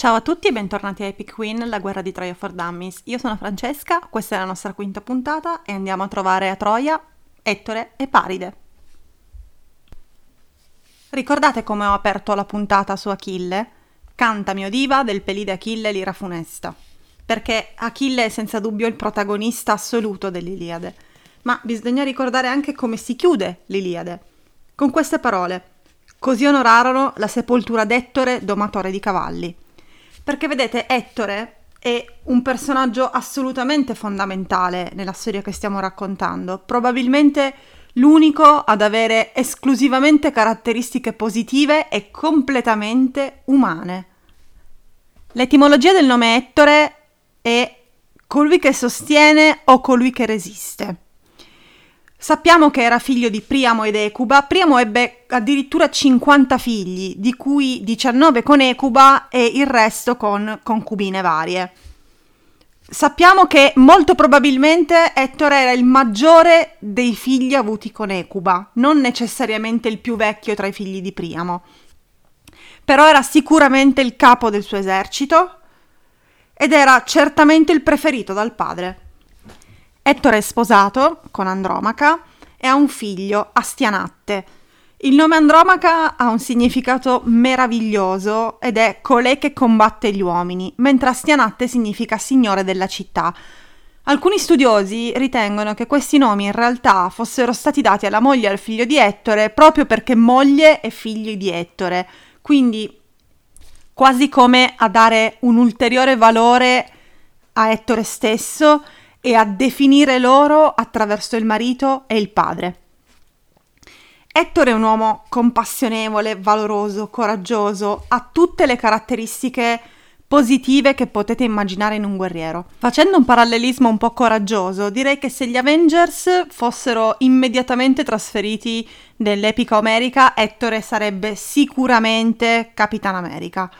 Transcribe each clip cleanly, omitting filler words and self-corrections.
Ciao a tutti e bentornati a Epic Win, la guerra di Troia for Dummies. Io sono Francesca, questa è la nostra quinta puntata e andiamo a trovare a Troia, Ettore e Paride. Ricordate come ho aperto la puntata su Achille? Canta mio diva del pelide Achille l'ira funesta, perché Achille è senza dubbio il protagonista assoluto dell'Iliade, ma bisogna ricordare anche come si chiude l'Iliade. Con queste parole: così onorarono la sepoltura d'Ettore, domatore di cavalli. Perché vedete, Ettore è un personaggio assolutamente fondamentale nella storia che stiamo raccontando, probabilmente l'unico ad avere esclusivamente caratteristiche positive e completamente umane. L'etimologia del nome Ettore è colui che sostiene o colui che resiste. Sappiamo che era figlio di Priamo ed Ecuba. Priamo ebbe addirittura 50 figli, di cui 19 con Ecuba e il resto con concubine varie. Sappiamo che molto probabilmente Ettore era il maggiore dei figli avuti con Ecuba, non necessariamente il più vecchio tra i figli di Priamo. Però era sicuramente il capo del suo esercito ed era certamente il preferito dal padre. Ettore è sposato con Andromaca e ha un figlio, Astianatte. Il nome Andromaca ha un significato meraviglioso ed è colei che combatte gli uomini, mentre Astianatte significa signore della città. Alcuni studiosi ritengono che questi nomi in realtà fossero stati dati alla moglie e al figlio di Ettore proprio perché moglie e figli di Ettore, quindi quasi come a dare un ulteriore valore a Ettore stesso e a definire loro attraverso il marito e il padre. Ettore è un uomo compassionevole, valoroso, coraggioso, ha tutte le caratteristiche positive che potete immaginare in un guerriero. Facendo un parallelismo un po' coraggioso, direi che se gli Avengers fossero immediatamente trasferiti nell'epica omerica, Ettore sarebbe sicuramente Capitan America,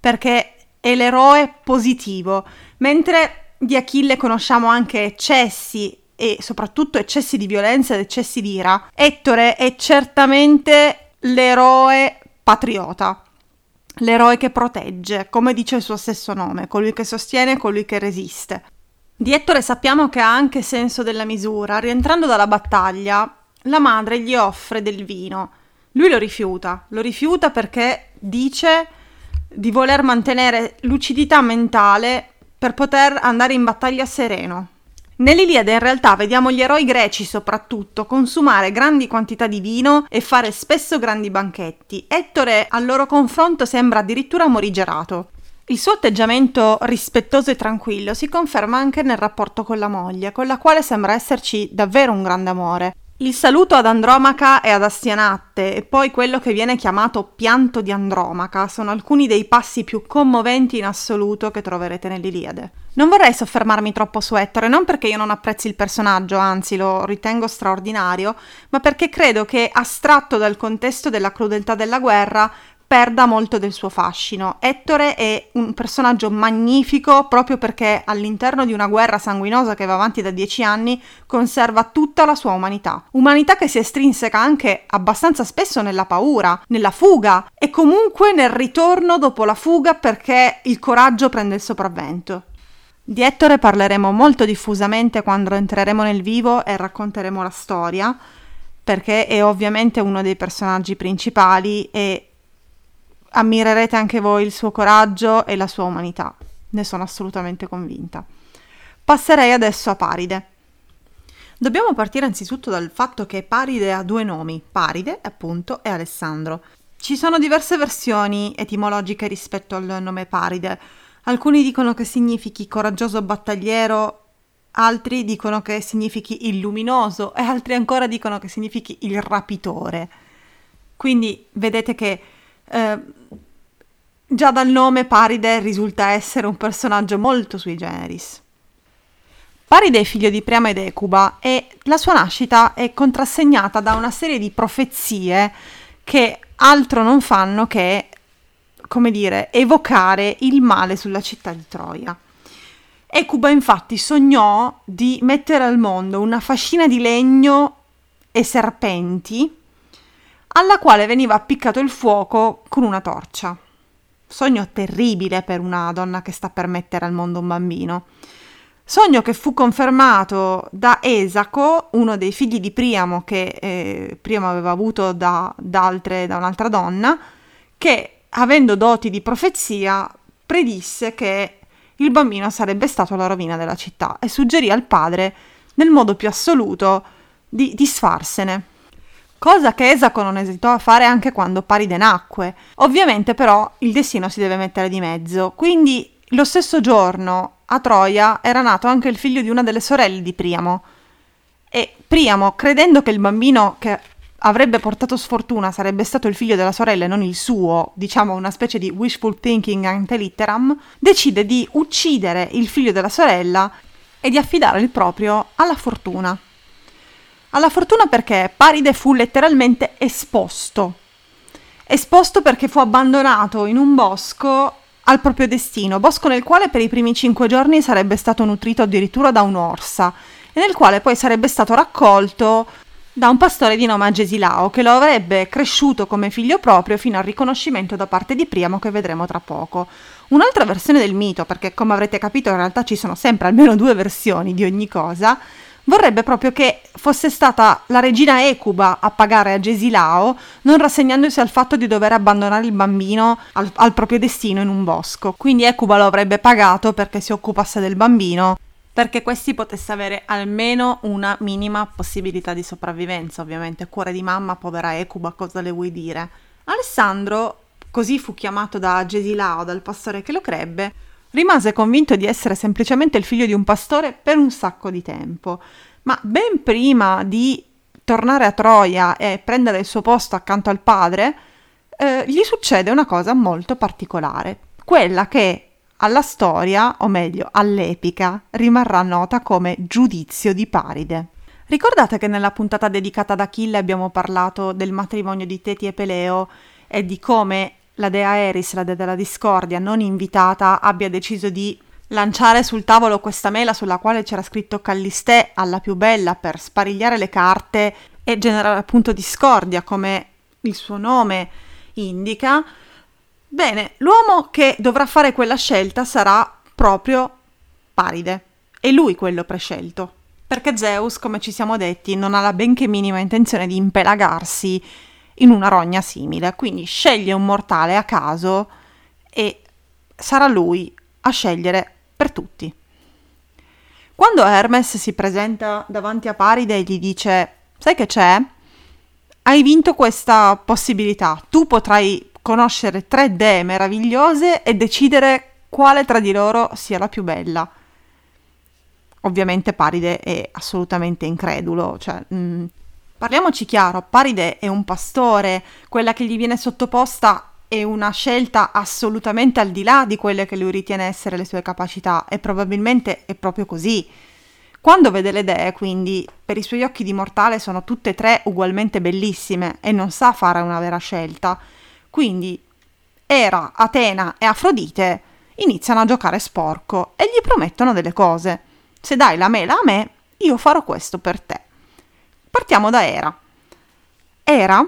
perché è l'eroe positivo, mentre di Achille conosciamo anche eccessi e soprattutto eccessi di violenza ed eccessi di ira. Ettore è certamente l'eroe patriota, l'eroe che protegge, come dice il suo stesso nome, colui che sostiene, colui che resiste. Di Ettore sappiamo che ha anche senso della misura. Rientrando dalla battaglia, la madre gli offre del vino. Lui lo rifiuta perché dice di voler mantenere lucidità mentale per poter andare in battaglia sereno. Nell'Iliade in realtà vediamo gli eroi greci soprattutto consumare grandi quantità di vino e fare spesso grandi banchetti. Ettore al loro confronto sembra addirittura morigerato. Il suo atteggiamento rispettoso e tranquillo si conferma anche nel rapporto con la moglie, con la quale sembra esserci davvero un grande amore. Il saluto ad Andromaca e ad Astianatte e poi quello che viene chiamato pianto di Andromaca sono alcuni dei passi più commoventi in assoluto che troverete nell'Iliade. Non vorrei soffermarmi troppo su Ettore, non perché io non apprezzi il personaggio, anzi lo ritengo straordinario, ma perché credo che, astratto dal contesto della crudeltà della guerra, perda molto del suo fascino. Ettore è un personaggio magnifico proprio perché all'interno di una guerra sanguinosa che va avanti da 10 anni conserva tutta la sua umanità che si estrinseca anche abbastanza spesso nella paura, nella fuga e comunque nel ritorno dopo la fuga, perché il coraggio prende il sopravvento. Di Ettore parleremo molto diffusamente quando entreremo nel vivo e racconteremo la storia, perché è ovviamente uno dei personaggi principali e ammirerete anche voi il suo coraggio e la sua umanità, ne sono assolutamente convinta. Passerei adesso a Paride. Dobbiamo partire anzitutto dal fatto che Paride ha 2 nomi, Paride appunto e Alessandro. Ci sono diverse versioni etimologiche rispetto al nome Paride, alcuni dicono che significhi coraggioso battagliero, altri dicono che significhi il luminoso e altri ancora dicono che significhi il rapitore. Quindi vedete che già dal nome Paride risulta essere un personaggio molto sui generis. Paride è figlio di Priamo ed Ecuba e la sua nascita è contrassegnata da una serie di profezie che altro non fanno che, evocare il male sulla città di Troia. Ecuba infatti sognò di mettere al mondo una fascina di legno e serpenti alla quale veniva appiccato il fuoco con una torcia. Sogno terribile per una donna che sta per mettere al mondo un bambino. Sogno che fu confermato da Esaco, uno dei figli di Priamo che Priamo aveva avuto da un'altra donna, che avendo doti di profezia predisse che il bambino sarebbe stato la rovina della città e suggerì al padre nel modo più assoluto di disfarsene, cosa che Esaco non esitò a fare anche quando Paride nacque. Ovviamente però il destino si deve mettere di mezzo, quindi lo stesso giorno a Troia era nato anche il figlio di una delle sorelle di Priamo e Priamo, credendo che il bambino che avrebbe portato sfortuna sarebbe stato il figlio della sorella e non il suo, diciamo una specie di wishful thinking ante litteram, decide di uccidere il figlio della sorella e di affidare il proprio alla fortuna. Alla fortuna perché Paride fu letteralmente esposto perché fu abbandonato in un bosco al proprio destino, bosco nel quale per i primi 5 giorni sarebbe stato nutrito addirittura da un'orsa e nel quale poi sarebbe stato raccolto da un pastore di nome Agesilao, che lo avrebbe cresciuto come figlio proprio fino al riconoscimento da parte di Priamo, che vedremo tra poco. Un'altra versione del mito, perché come avrete capito in realtà ci sono sempre almeno 2 versioni di ogni cosa, vorrebbe proprio che fosse stata la regina Ecuba a pagare Agesilao, non rassegnandosi al fatto di dover abbandonare il bambino al proprio destino in un bosco. Quindi Ecuba lo avrebbe pagato perché si occupasse del bambino, perché questi potesse avere almeno una minima possibilità di sopravvivenza, ovviamente. Cuore di mamma, povera Ecuba, cosa le vuoi dire? Alessandro, così fu chiamato da Agesilao, dal pastore che lo crebbe, rimase convinto di essere semplicemente il figlio di un pastore per un sacco di tempo. Ma ben prima di tornare a Troia e prendere il suo posto accanto al padre, gli succede una cosa molto particolare, quella che alla storia, o meglio all'epica, rimarrà nota come giudizio di Paride. Ricordate che nella puntata dedicata ad Achille abbiamo parlato del matrimonio di Teti e Peleo e di come la dea Eris, la dea della discordia, non invitata, abbia deciso di lanciare sul tavolo questa mela sulla quale c'era scritto Callistè alla più bella per sparigliare le carte e generare appunto discordia, come il suo nome indica. Bene, l'uomo che dovrà fare quella scelta sarà proprio Paride. È lui quello prescelto, perché Zeus, come ci siamo detti, non ha la benché minima intenzione di impelagarsi in una rogna simile, quindi sceglie un mortale a caso e sarà lui a scegliere per tutti. Quando Hermes si presenta davanti a Paride e gli dice: "Sai che c'è? Hai vinto questa possibilità, tu potrai conoscere 3 dee meravigliose e decidere quale tra di loro sia la più bella". Ovviamente Paride è assolutamente incredulo, cioè parliamoci chiaro, Paride è un pastore, quella che gli viene sottoposta è una scelta assolutamente al di là di quelle che lui ritiene essere le sue capacità e probabilmente è proprio così. Quando vede le dee, quindi, per i suoi occhi di mortale sono tutte e 3 ugualmente bellissime e non sa fare una vera scelta. Quindi Era, Atena e Afrodite iniziano a giocare sporco e gli promettono delle cose. Se dai la mela a me, io farò questo per te. Partiamo da Era. Era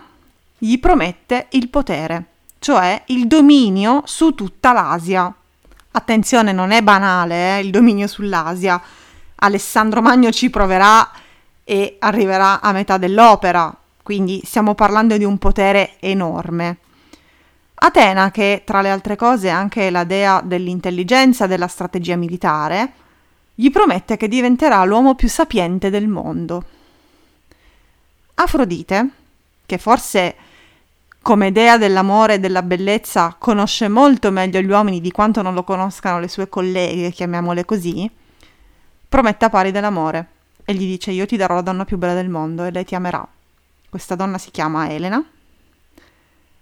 gli promette il potere, cioè il dominio su tutta l'Asia. Attenzione, non è banale, il dominio sull'Asia. Alessandro Magno ci proverà e arriverà a metà dell'opera, quindi stiamo parlando di un potere enorme. Atena, che tra le altre cose è anche la dea dell'intelligenza e della strategia militare, gli promette che diventerà l'uomo più sapiente del mondo. Afrodite, che forse come dea dell'amore e della bellezza conosce molto meglio gli uomini di quanto non lo conoscano le sue colleghe, chiamiamole così, promette a Paride l'amore e gli dice: "Io ti darò la donna più bella del mondo e lei ti amerà". Questa donna si chiama Elena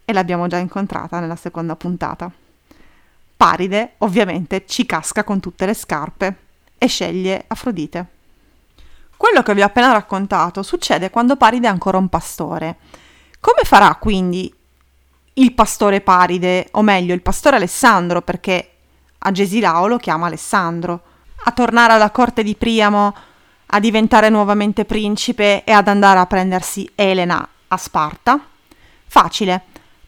e l'abbiamo già incontrata nella seconda puntata. Paride ovviamente ci casca con tutte le scarpe e sceglie Afrodite. Quello che vi ho appena raccontato succede quando Paride è ancora un pastore. Come farà quindi il pastore Paride, o meglio il pastore Alessandro, perché Agesilao lo chiama Alessandro, a tornare alla corte di Priamo, a diventare nuovamente principe e ad andare a prendersi Elena a Sparta? Facile.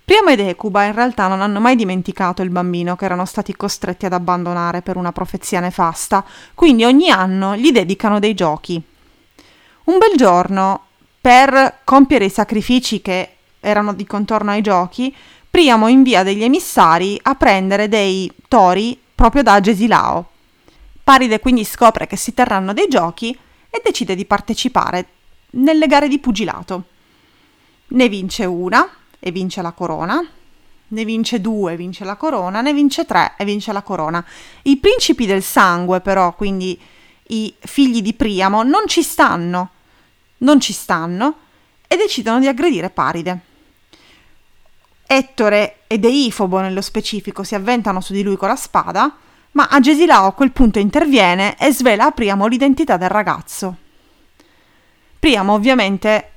Priamo ed Ecuba in realtà non hanno mai dimenticato il bambino che erano stati costretti ad abbandonare per una profezia nefasta, quindi ogni anno gli dedicano dei giochi. Un bel giorno, per compiere i sacrifici che erano di contorno ai giochi, Priamo invia degli emissari a prendere dei tori proprio da Agesilao. Paride quindi scopre che si terranno dei giochi e decide di partecipare nelle gare di pugilato. Ne vince una e vince la corona, ne vince due e vince la corona, ne vince tre e vince la corona. I principi del sangue però, quindi i figli di Priamo, non ci stanno e decidono di aggredire Paride. Ettore e Deifobo nello specifico si avventano su di lui con la spada, ma Agesilao a quel punto interviene e svela a Priamo l'identità del ragazzo. Priamo ovviamente,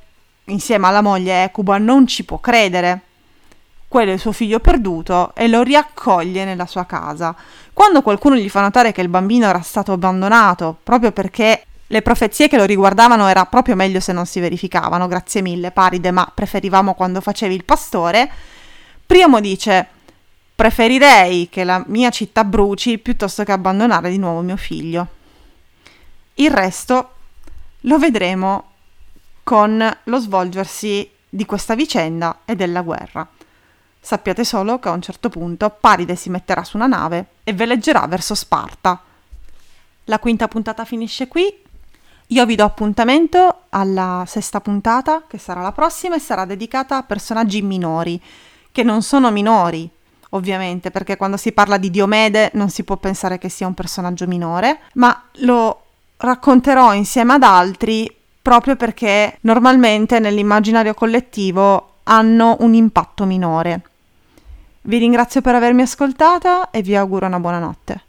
insieme alla moglie Ecuba, non ci può credere. Quello è il suo figlio perduto e lo riaccoglie nella sua casa. Quando qualcuno gli fa notare che il bambino era stato abbandonato, proprio perché le profezie che lo riguardavano era proprio meglio se non si verificavano, grazie mille Paride, ma preferivamo quando facevi il pastore, Priamo dice: preferirei che la mia città bruci piuttosto che abbandonare di nuovo mio figlio. Il resto lo vedremo con lo svolgersi di questa vicenda e della guerra. Sappiate solo che a un certo punto Paride si metterà su una nave e veleggerà verso Sparta. La quinta puntata finisce qui. Io vi do appuntamento alla sesta puntata, che sarà la prossima e sarà dedicata a personaggi minori, che non sono minori, ovviamente, perché quando si parla di Diomede non si può pensare che sia un personaggio minore, ma lo racconterò insieme ad altri proprio perché normalmente nell'immaginario collettivo hanno un impatto minore. Vi ringrazio per avermi ascoltata e vi auguro una buona notte.